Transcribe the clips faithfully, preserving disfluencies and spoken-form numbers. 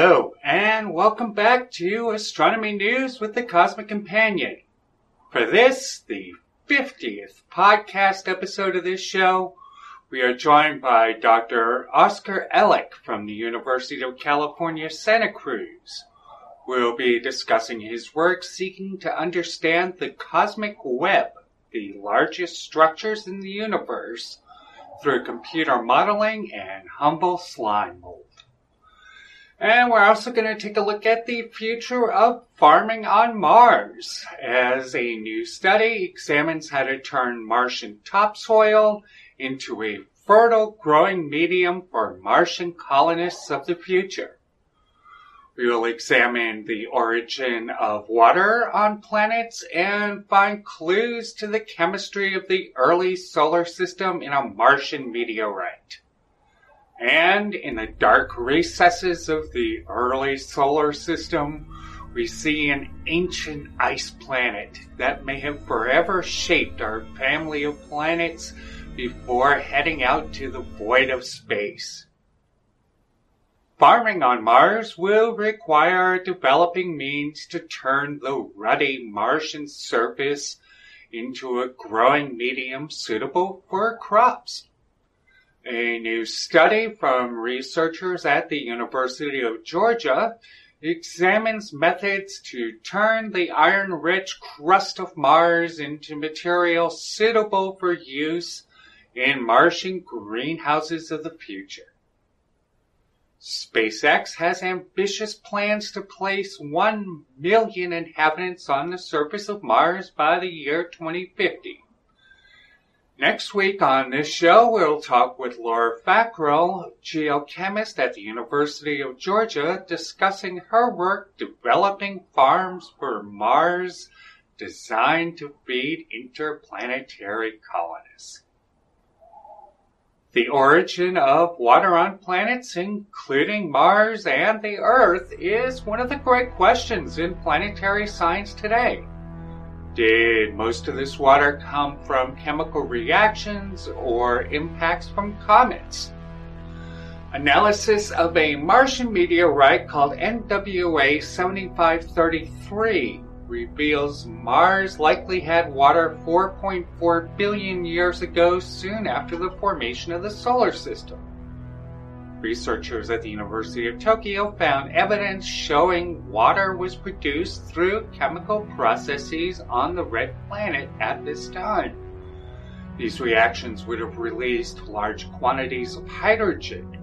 Hello, and welcome back to Astronomy News with the Cosmic Companion. For this, the fiftieth podcast episode of this show, we are joined by Doctor Oscar Ellick from the University of California, Santa Cruz. We'll be discussing his work seeking to understand the cosmic web, the largest structures in the universe, through computer modeling and humble slime mold. And we're also going to take a look at the future of farming on Mars, as a new study examines how to turn Martian topsoil into a fertile growing medium for Martian colonists of the future. We will examine the origin of water on planets and find clues to the chemistry of the early solar system in a Martian meteorite. And in the dark recesses of the early solar system, we see an ancient ice planet that may have forever shaped our family of planets before heading out to the void of space. Farming on Mars will require developing means to turn the ruddy Martian surface into a growing medium suitable for crops. A new study from researchers at the University of Georgia examines methods to turn the iron-rich crust of Mars into material suitable for use in Martian greenhouses of the future. SpaceX has ambitious plans to place one million inhabitants on the surface of Mars by the year twenty fifty. Next week on this show, we'll talk with Laura Fackrell, geochemist at the University of Georgia, discussing her work developing farms for Mars designed to feed interplanetary colonists. The origin of water on planets, including Mars and the Earth, is one of the great questions in planetary science today. Did most of this water come from chemical reactions or impacts from comets? Analysis of a Martian meteorite called N W A seventy-five thirty-three reveals Mars likely had water four point four billion years ago, soon after the formation of the solar system. Researchers at the University of Tokyo found evidence showing water was produced through chemical processes on the red planet at this time. These reactions would have released large quantities of hydrogen,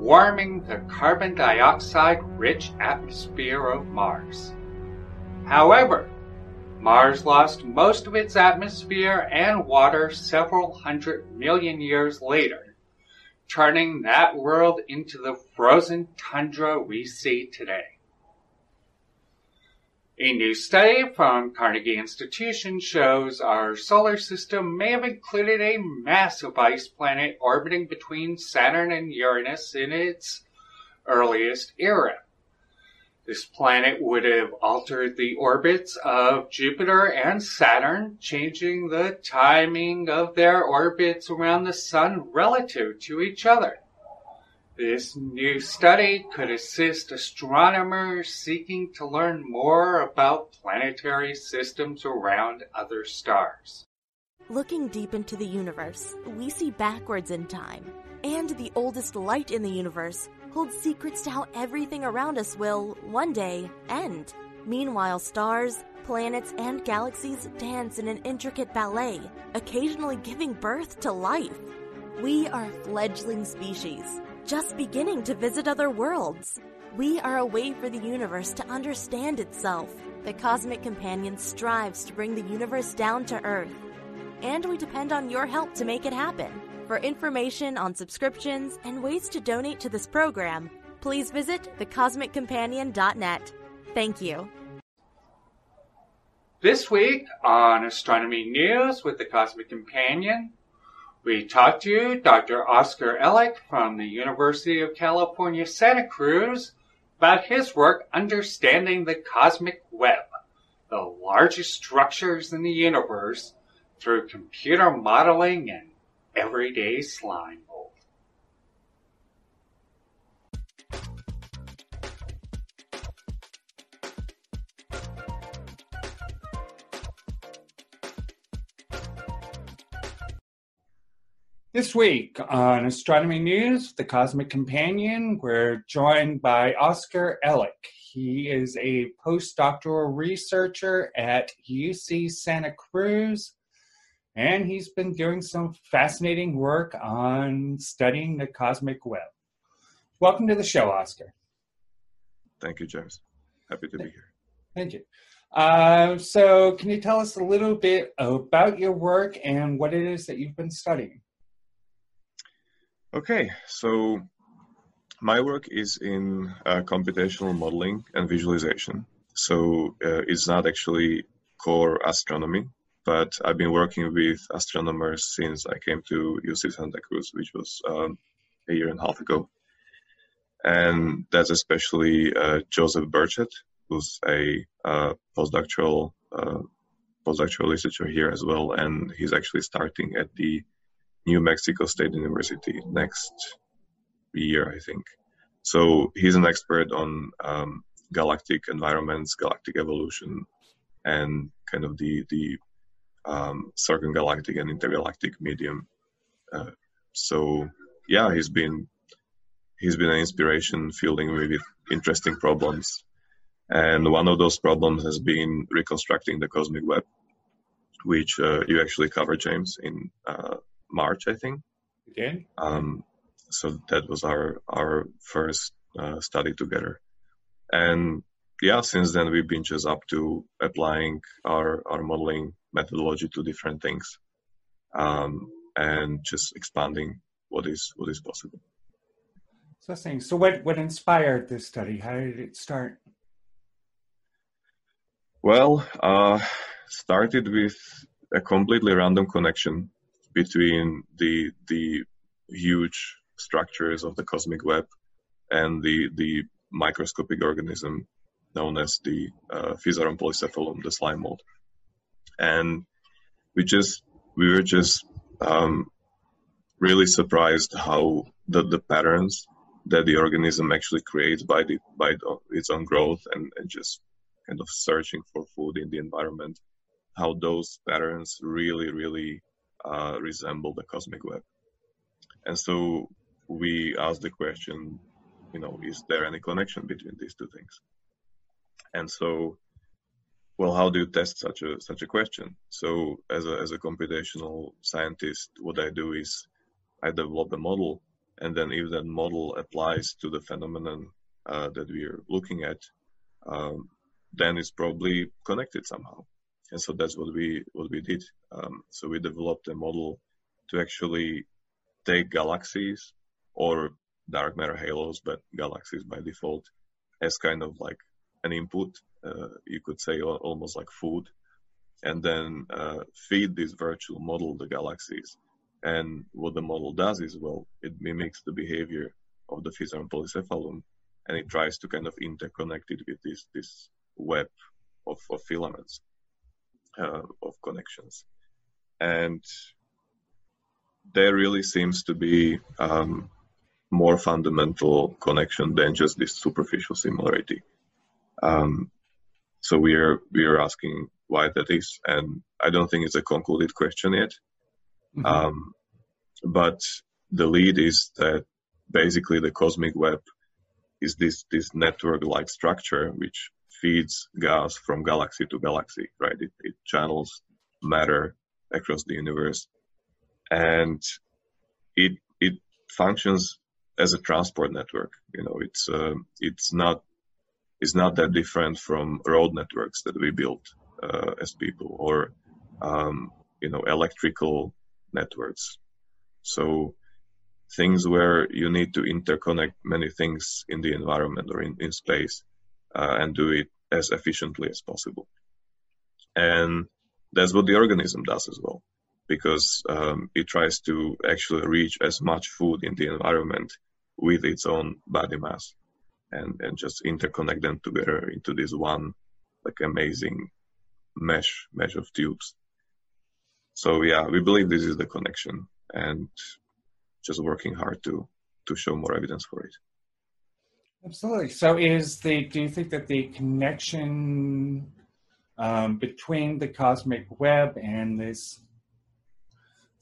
warming the carbon dioxide-rich atmosphere of Mars. However, Mars lost most of its atmosphere and water several hundred million years later, turning that world into the frozen tundra we see today. A new study from Carnegie Institution shows our solar system may have included a massive ice planet orbiting between Saturn and Uranus in its earliest era. This planet would have altered the orbits of Jupiter and Saturn, changing the timing of their orbits around the Sun relative to each other. This new study could assist astronomers seeking to learn more about planetary systems around other stars. Looking deep into the universe, we see backwards in time, and the oldest light in the universe holds secrets to how everything around us will, one day, end. Meanwhile, stars, planets, and galaxies dance in an intricate ballet, occasionally giving birth to life. We are a fledgling species, just beginning to visit other worlds. We are a way for the universe to understand itself. The Cosmic Companion strives to bring the universe down to Earth, and we depend on your help to make it happen. For information on subscriptions and ways to donate to this program, please visit the cosmic companion dot net. Thank you. This week on Astronomy News with the Cosmic Companion, we talked to Doctor Oscar Ellick from the University of California, Santa Cruz about his work understanding the cosmic web, the largest structures in the universe, through computer modeling and everyday slime mold. This week on Astronomy News, The Cosmic Companion, we're joined by Oscar Ellick. He is a postdoctoral researcher at U C Santa Cruz, and he's been doing some fascinating work on studying the cosmic web. Welcome to the show, Oscar. Thank you, James. Happy to be here. Thank you. Uh, so can you tell us a little bit about your work and what it is that you've been studying? Okay, so my work is in uh, computational modeling and visualization. So uh, it's not actually core astronomy, but I've been working with astronomers since I came to U C Santa Cruz, which was um, a year and a half ago. And that's especially uh, Joseph Burchett, who's a uh, postdoctoral uh, postdoctoral researcher here as well, and he's actually starting at the New Mexico State University next year, I think. So he's an expert on um, galactic environments, galactic evolution, and kind of the the um, circumgalactic and intergalactic medium. Uh, so yeah, he's been he's been an inspiration, fielding me with interesting problems, and one of those problems has been reconstructing the cosmic web, which uh, you actually cover, James, in Uh, March, I think. Okay. Um, so that was our our first uh, study together, and yeah, since then we've been just up to applying our our modeling methodology to different things, um, and just expanding what is what is possible. So, saying, so what what inspired this study? How did it start? Well, uh, started with a completely random connection between the the huge structures of the cosmic web and the the microscopic organism known as the uh, Physarum polycephalum, the slime mold, and we just we were just um, really surprised how the, the patterns that the organism actually creates by the by the, its own growth and, and just kind of searching for food in the environment, how those patterns really really Uh, resemble the cosmic web. And so we asked the question, you know, is there any connection between these two things? And so, well, how do you test such a such a question? So as a as a computational scientist, what I do is I develop a model, and then if that model applies to the phenomenon uh, that we are looking at, um, then it's probably connected somehow. And so that's what we what we did. Um, so we developed a model to actually take galaxies or dark matter halos, but galaxies by default, as kind of like an input, uh, you could say almost like food, and then uh, feed this virtual model the galaxies. And what the model does is, well, it mimics the behavior of the Physarum polycephalum, and it tries to kind of interconnect it with this this web of, of filaments. Uh, of connections, and there really seems to be um, more fundamental connection than just this superficial similarity. Um, so we are we are asking why that is, and I don't think it's a concluded question yet. Mm-hmm. Um, but the lead is that basically the cosmic web is this this network-like structure which feeds gas from galaxy to galaxy, right? It, it channels matter across the universe, and it it functions as a transport network. You know, it's uh, it's not it's not that different from road networks that we built uh, as people, or um, you know, electrical networks. So things where you need to interconnect many things in the environment or in, in space. Uh, and do it as efficiently as possible. And that's what the organism does as well, because um, it tries to actually reach as much food in the environment with its own body mass, and, and just interconnect them together into this one like amazing mesh, mesh of tubes. So yeah, we believe this is the connection, and just working hard to, to show more evidence for it. Absolutely. So is the, do you think that the connection um, between the cosmic web and this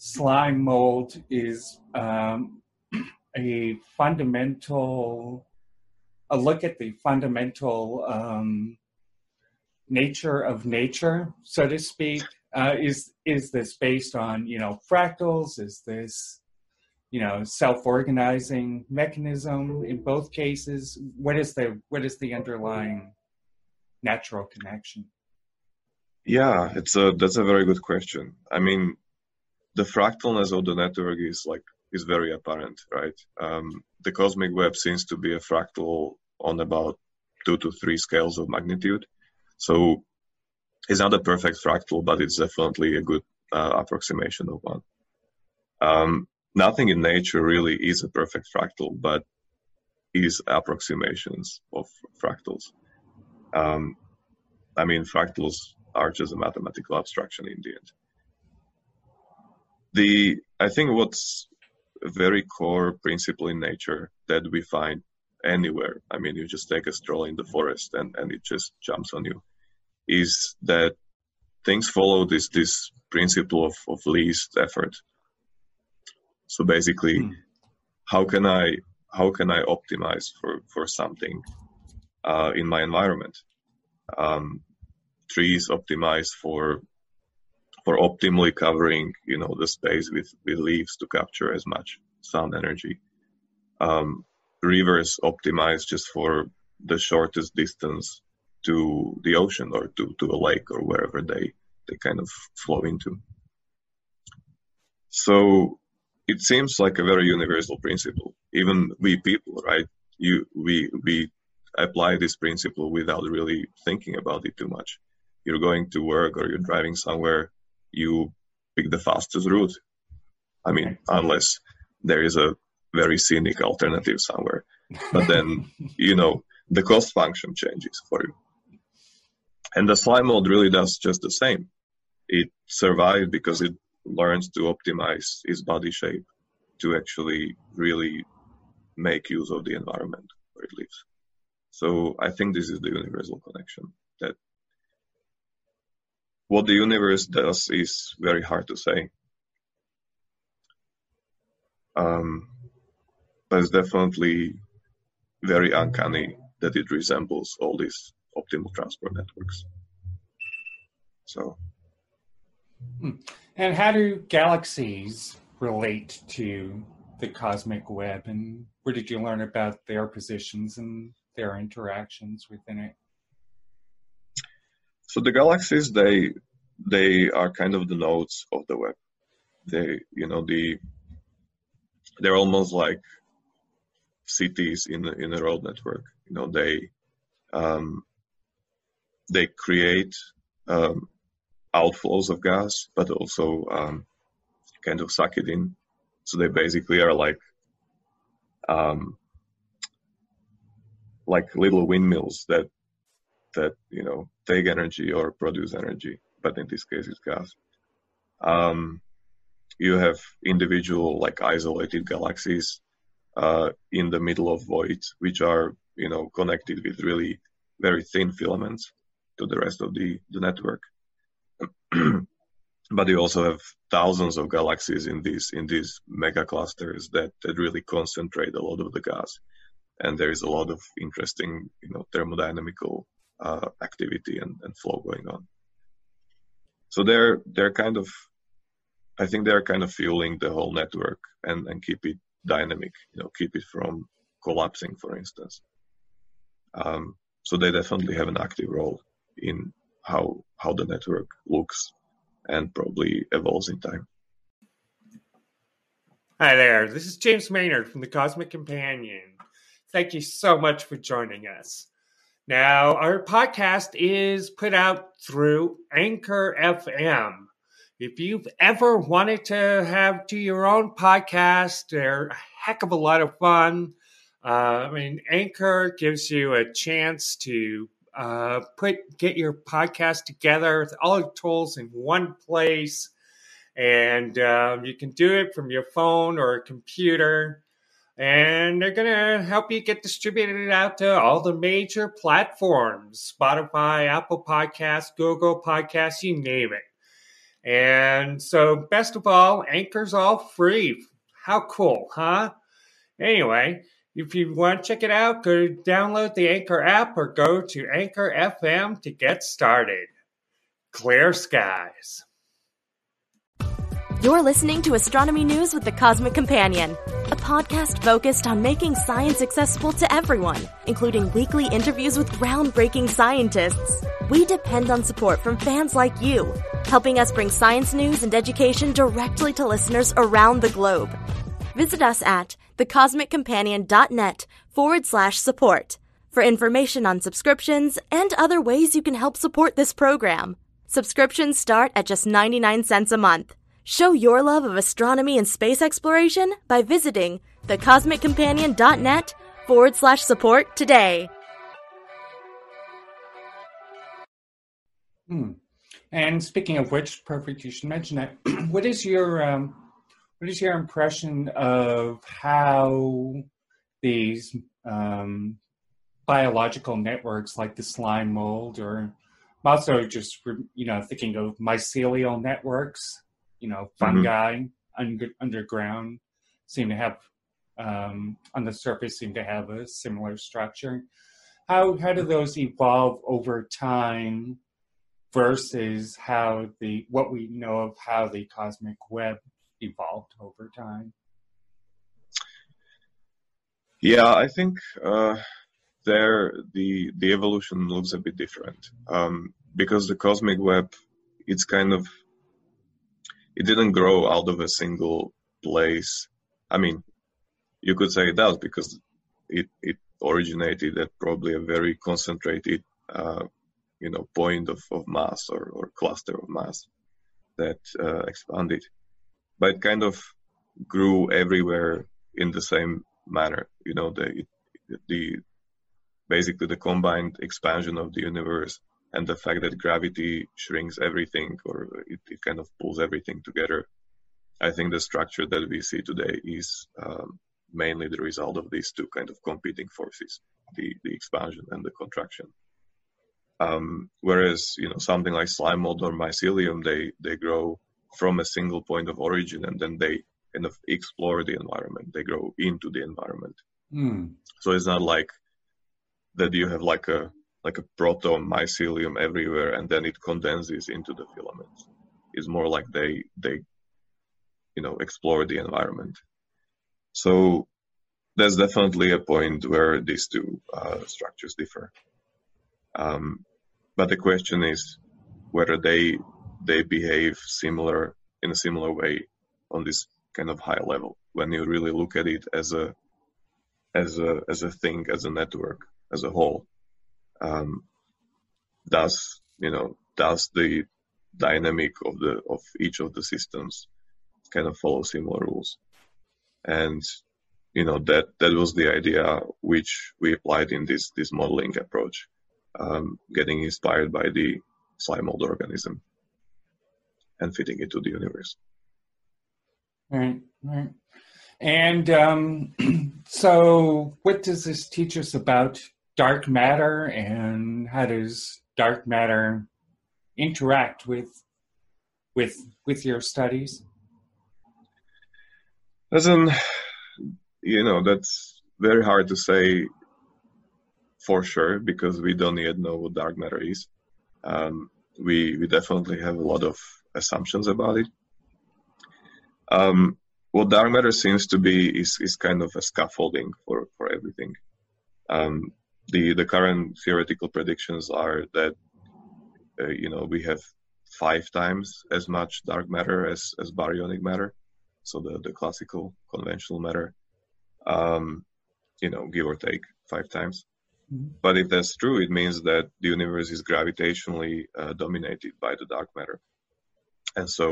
slime mold is um, a fundamental, a look at the fundamental um, nature of nature, so to speak. Uh, is is this based on, you know, fractals? Is this, you know, self-organizing mechanism in both cases? What is the what is the underlying natural connection? Yeah, it's a that's a very good question. I mean, the fractalness of the network is like is very apparent, right? Um, the cosmic web seems to be a fractal on about two to three scales of magnitude, so. It's not a perfect fractal, but it's definitely a good uh, approximation of one. Um, nothing in nature really is a perfect fractal, but is approximations of fractals. Um, I mean, fractals are just a mathematical abstraction in the end. The I think what's a very core principle in nature that we find anywhere, I mean, you just take a stroll in the forest and, and it just jumps on you, is that things follow this this principle of, of least effort. So basically, mm. how can I how can I optimize for for something uh, in my environment? Um, trees optimize for for optimally covering, you know, the space with, with leaves to capture as much sun energy. Um, rivers optimize just for the shortest distance to the ocean or to, to a lake or wherever they, they kind of flow into. So it seems like a very universal principle. Even we people, right? You we we apply this principle without really thinking about it too much. You're going to work or you're driving somewhere, you pick the fastest route. I mean, unless there is a very scenic alternative somewhere. But then, you know, the cost function changes for you. And the slime mold really does just the same. It survived because it learns to optimize its body shape to actually really make use of the environment where it lives. So I think this is the universal connection. That what the universe does is very hard to say. Um, but it's definitely very uncanny that it resembles all these optimal transport networks. So. And how do galaxies relate to the cosmic web, and where did you learn about their positions and their interactions within it? So the galaxies, they they are kind of the nodes of the web. They, you know, the they're almost like cities in in a road network. You know, they um, they create um, outflows of gas, but also um, kind of suck it in. So they basically are like um, like little windmills that that you know take energy or produce energy, but in this case, it's gas. Um, you have individual like isolated galaxies uh, in the middle of voids, which are, you know, connected with really very thin filaments to the rest of the, the network. But you also have thousands of galaxies in these in these mega clusters that, that really concentrate a lot of the gas. And there is a lot of interesting, you know, thermodynamical uh, activity and, and flow going on. So they're they're kind of, I think they're kind of fueling the whole network and, and keep it dynamic, you know, keep it from collapsing, for instance. Um, so they definitely have an active role in how how the network looks and probably evolves in time. Hi there, this is James Maynard from the Cosmic Companion. Thank you so much for joining us. Now, our podcast is put out through Anchor F M. If you've ever wanted to have do your own podcast, they're a heck of a lot of fun. Uh, I mean, Anchor gives you a chance to uh, put get your podcast together with all the tools in one place. And uh, you can do it from your phone or a computer. And they're going to help you get distributed out to all the major platforms, Spotify, Apple Podcasts, Google Podcasts, you name it. And so best of all, Anchor's all free. How cool, huh? Anyway, if you want to check it out, go download the Anchor app or go to Anchor F M to get started. Clear skies. You're listening to Astronomy News with the Cosmic Companion, a podcast focused on making science accessible to everyone, including weekly interviews with groundbreaking scientists. We depend on support from fans like you, helping us bring science news and education directly to listeners around the globe. Visit us at thecosmiccompanion.net forward slash support for information on subscriptions and other ways you can help support this program. Subscriptions start at just ninety-nine cents a month. Show your love of astronomy and space exploration by visiting thecosmiccompanion.net forward slash support today. Hmm. And speaking of which, perfect, you should mention that. What is your um, what is your impression of how these um, biological networks, like the slime mold, or I'm also just you know thinking of mycelial networks. You know, fungi mm-hmm. un- underground seem to have, um, on the surface, seem to have a similar structure. How how do those evolve over time versus how the what we know of how the cosmic web evolved over time? Yeah, I think uh, there the the evolution looks a bit different um, because the cosmic web, it's kind of it didn't grow out of a single place. I mean, you could say it does because it, it originated at probably a very concentrated, uh, you know, point of, of mass or, or cluster of mass that uh, expanded. But it kind of grew everywhere in the same manner. You know, the the basically the combined expansion of the universe and the fact that gravity shrinks everything, or it, it kind of pulls everything together. I think the structure that we see today is um, mainly the result of these two kind of competing forces, the, the expansion and the contraction. Um, whereas, you know, something like slime mold or mycelium, they, they grow from a single point of origin and then they kind of explore the environment. They grow into the environment. Mm. So it's not like that you have like a, like a proto-mycelium everywhere, and then it condenses into the filaments. It's more like they, they, you know, explore the environment. So there's definitely a point where these two uh, structures differ. Um, but the question is whether they they behave similar in a similar way on this kind of high level when you really look at it as a as a as a thing, as a network, as a whole. Um, does you know does the dynamic of the of each of the systems kind of follow similar rules? And you know that that was the idea which we applied in this this modeling approach, um, getting inspired by the slime mold organism and fitting it to the universe. All right, all right. And um, so, what does this teach us about dark matter, and how does dark matter interact with with with your studies? Listen, you know, that's very hard to say for sure because we don't yet know what dark matter is. Um, we we definitely have a lot of assumptions about it. Um, what dark matter seems to be is is kind of a scaffolding for for everything. Um, The, the current theoretical predictions are that, uh, you know, we have five times as much dark matter as, as baryonic matter. So the, the classical conventional matter, um, you know, give or take five times. Mm-hmm. But if that's true, it means that the universe is gravitationally uh, dominated by the dark matter. And so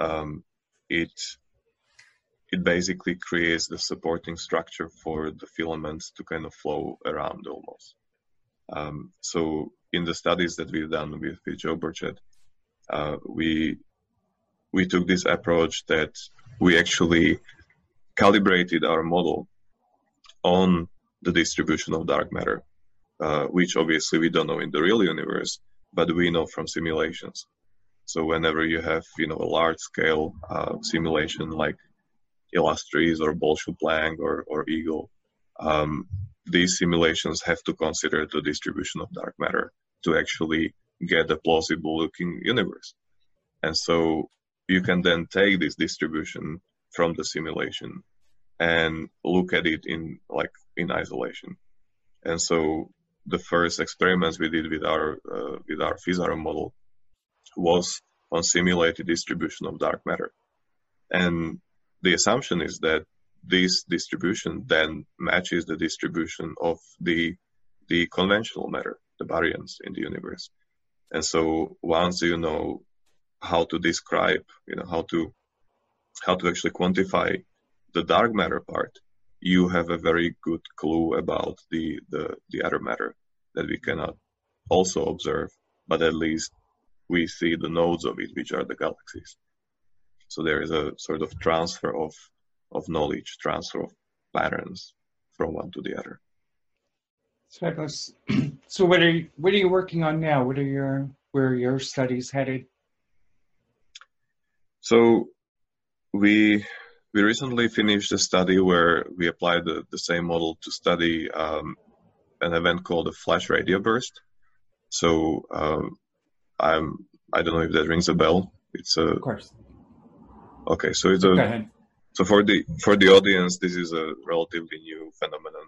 um, it it basically creates the supporting structure for the filaments to kind of flow around almost. Um, so in the studies that we've done with, with Joe Burchett, uh, we we took this approach that we actually calibrated our model on the distribution of dark matter, uh, which obviously we don't know in the real universe, but we know from simulations. So whenever you have, you know, a large scale uh, simulation like Illustris or Bolshoi-Planck or, or Eagle, um, these simulations have to consider the distribution of dark matter to actually get a plausible looking universe. And so you can then take this distribution from the simulation and look at it in like in isolation. And so the first experiments we did with our uh, with our Physarum model was on simulated distribution of dark matter. And the assumption is that this distribution then matches the distribution of the the conventional matter, the baryons in the universe. And so once you know how to describe, you know, how to how to actually quantify the dark matter part, you have a very good clue about the, the, the other matter that we cannot also observe, but at least we see the nodes of it, which are the galaxies. So there is a sort of transfer of, of knowledge, transfer of patterns from one to the other. That's fabulous. So what are you, what are you working on now? What are your, where are your studies headed? So we... We recently finished a study where we applied the, the same model to study um, an event called a flash radio burst. So um, I'm, I don't know if that rings a bell. It's a, of course. Okay, so it's a. Go ahead. So for the for the audience, this is a relatively new phenomenon,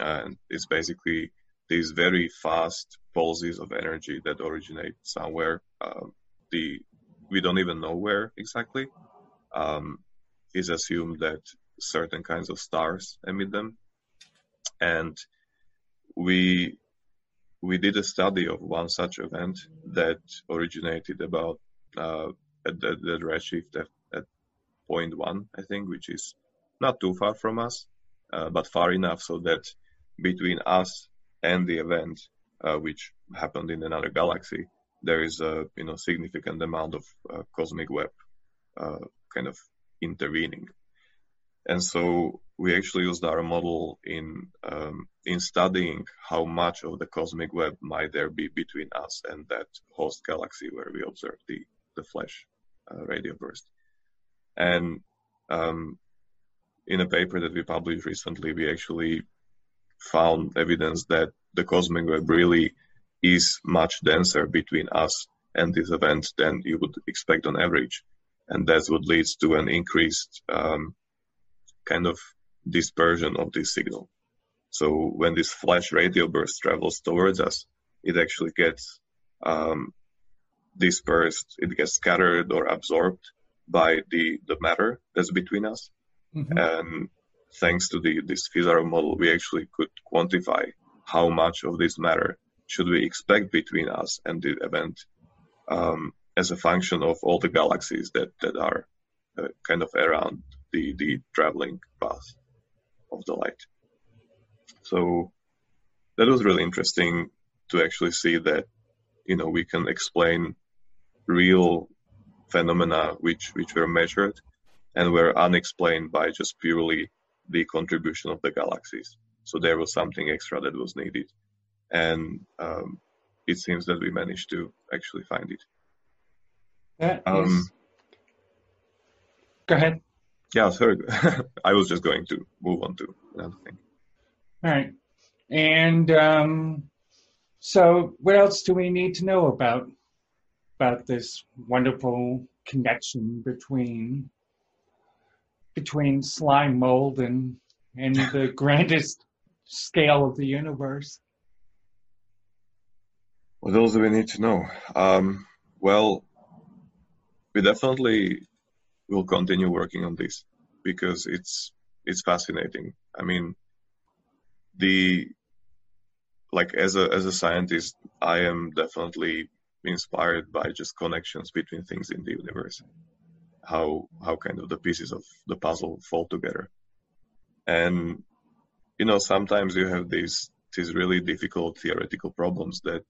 and it's basically these very fast pulses of energy that originate somewhere. Uh, the we don't even know where exactly. Um, is assumed that certain kinds of stars emit them. And we we did a study of one such event that originated about uh, at the, the redshift at, at zero point one, I think, which is not too far from us, uh, but far enough so that between us and the event, uh, which happened in another galaxy, there is a you know significant amount of uh, cosmic web uh, kind of intervening. And so we actually used our model in um, in studying how much of the cosmic web might there be between us and that host galaxy where we observed the, the flash uh, radio burst. And um, in a paper that we published recently, we actually found evidence that the cosmic web really is much denser between us and this event than you would expect on average. And that's what leads to an increased um, kind of dispersion of this signal. So when this flash radio burst travels towards us, it actually gets um, dispersed, it gets scattered or absorbed by the, the matter that's between us. Mm-hmm. And thanks to the this Physarum model, we actually could quantify how much of this matter should we expect between us and the event, um, as a function of all the galaxies that, that are uh, kind of around the, the traveling path of the light. So that was really interesting to actually see that, you know, we can explain real phenomena which, which were measured and were unexplained by just purely the contribution of the galaxies. So there was something extra that was needed. And um, it seems that we managed to actually find it. That um, is... Go ahead. Yeah, sorry. I was just going to move on to another thing. All right. And um, so what else do we need to know about, about this wonderful connection between between slime mold and, and the grandest scale of the universe? What else do we need to know? Um, well... We definitely will continue working on this because it's it's fascinating. I mean, the like as a as a scientist, I am definitely inspired by just connections between things in the universe, how how kind of the pieces of the puzzle fall together. And you know, sometimes you have these these really difficult theoretical problems that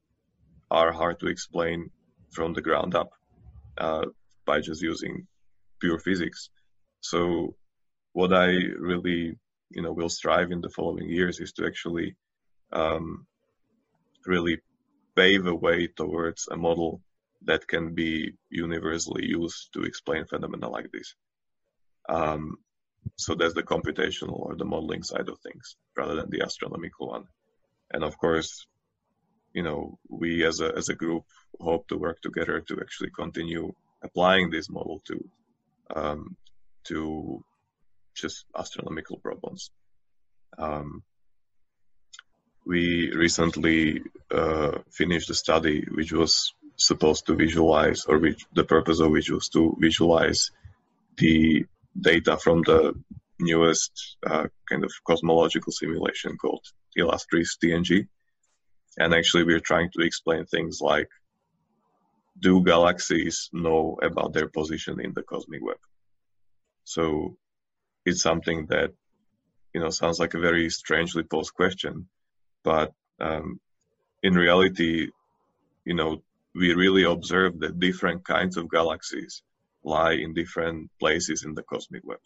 are hard to explain from the ground up. Uh, by just using pure physics. So what I really, you know, will strive in the following years is to actually um, really pave a way towards a model that can be universally used to explain phenomena like this. Um, so that's the computational or the modeling side of things rather than the astronomical one. And of course, you know, we as a as a group hope to work together to actually continue applying this model to um, to just astronomical problems. Um, we recently uh, finished a study which was supposed to visualize, or which the purpose of which was to visualize the data from the newest uh, kind of cosmological simulation called Illustris T N G. And actually we're trying to explain things like, do galaxies know about their position in the cosmic web? So it's something that, you know, sounds like a very strangely posed question, but um, in reality, you know, we really observe that different kinds of galaxies lie in different places in the cosmic web.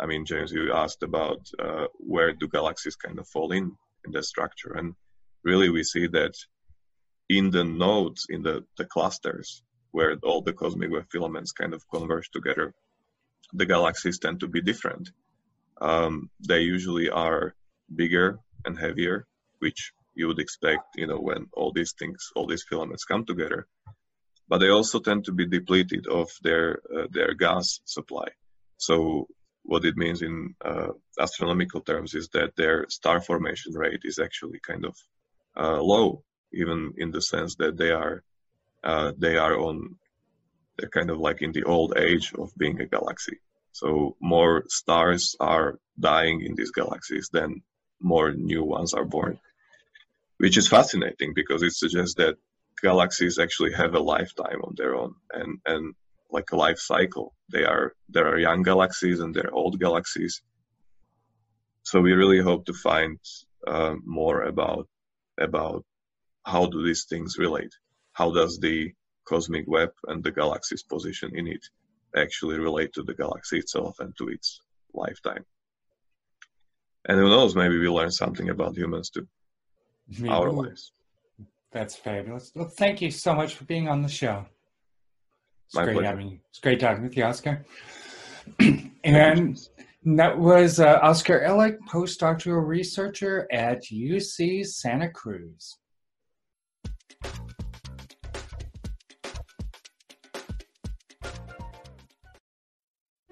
I mean, James, you asked about uh, where do galaxies kind of fall in, in the structure. And really we see that in the nodes, in the, the clusters, where all the cosmic wave filaments kind of converge together, the galaxies tend to be different. Um, they usually are bigger and heavier, which you would expect, you know, when all these things, all these filaments come together. But they also tend to be depleted of their uh, their gas supply. So what it means in uh, astronomical terms is that their star formation rate is actually kind of uh, low, even in the sense that they are uh, they are on they're kind of like in the old age of being a galaxy. So more stars are dying in these galaxies than more new ones are born, which is fascinating because it suggests that galaxies actually have a lifetime on their own and, and like a life cycle. They are, there are young galaxies and there are old galaxies. So we really hope to find uh, more about, about how do these things relate? How does the cosmic web and the galaxy's position in it actually relate to the galaxy itself and to its lifetime? And who knows, maybe we learn something about humans too, maybe. Our lives. That's fabulous. Well, thank you so much for being on the show. It's My great pleasure. having you. It's great talking with you, Oscar. And that was uh, Oscar Ellick, postdoctoral researcher at U C Santa Cruz.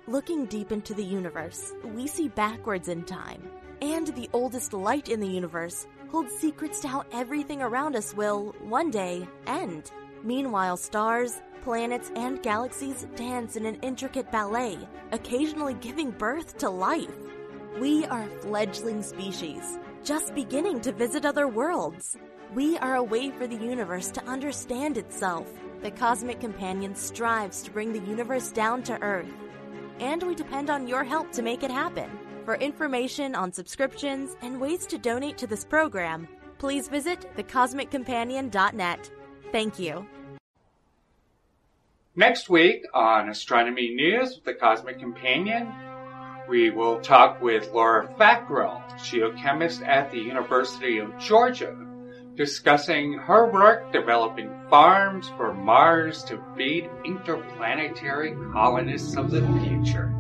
Looking deep into the universe, we see backwards in time. And the oldest light in the universe holds secrets to how everything around us will, one day, end. Meanwhile, stars, planets, and galaxies dance in an intricate ballet, occasionally giving birth to life. We are a fledgling species, just beginning to visit other worlds. We are a way for the universe to understand itself. The Cosmic Companion strives to bring the universe down to Earth. And we depend on your help to make it happen. For information on subscriptions and ways to donate to this program, please visit the cosmic companion dot net. Thank you. Next week on Astronomy News with the Cosmic Companion, we will talk with Laura Fackrell, geochemist at the University of Georgia, discussing her work developing farms for Mars to feed interplanetary colonists of the future.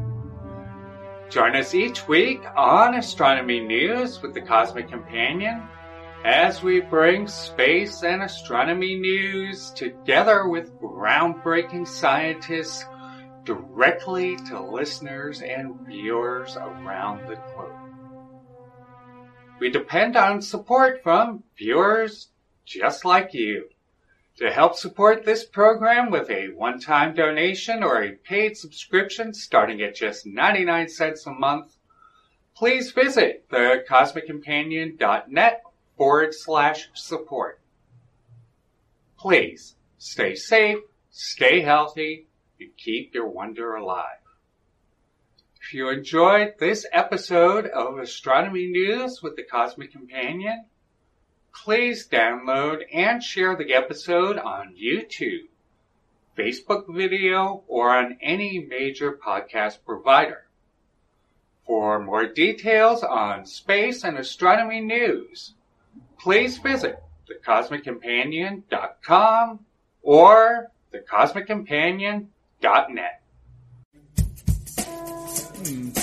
Join us each week on Astronomy News with the Cosmic Companion as we bring space and astronomy news together with groundbreaking scientists directly to listeners and viewers around the globe. We depend on support from viewers just like you. To help support this program with a one-time donation or a paid subscription starting at just ninety-nine cents a month, please visit thecosmiccompanion.net forward slash support. Please stay safe, stay healthy, and keep your wonder alive. If you enjoyed this episode of Astronomy News with the Cosmic Companion, please download and share the episode on YouTube, Facebook video, or on any major podcast provider. For more details on space and astronomy news, please visit the cosmic companion dot com or thecosmiccompanion dot net. Mm.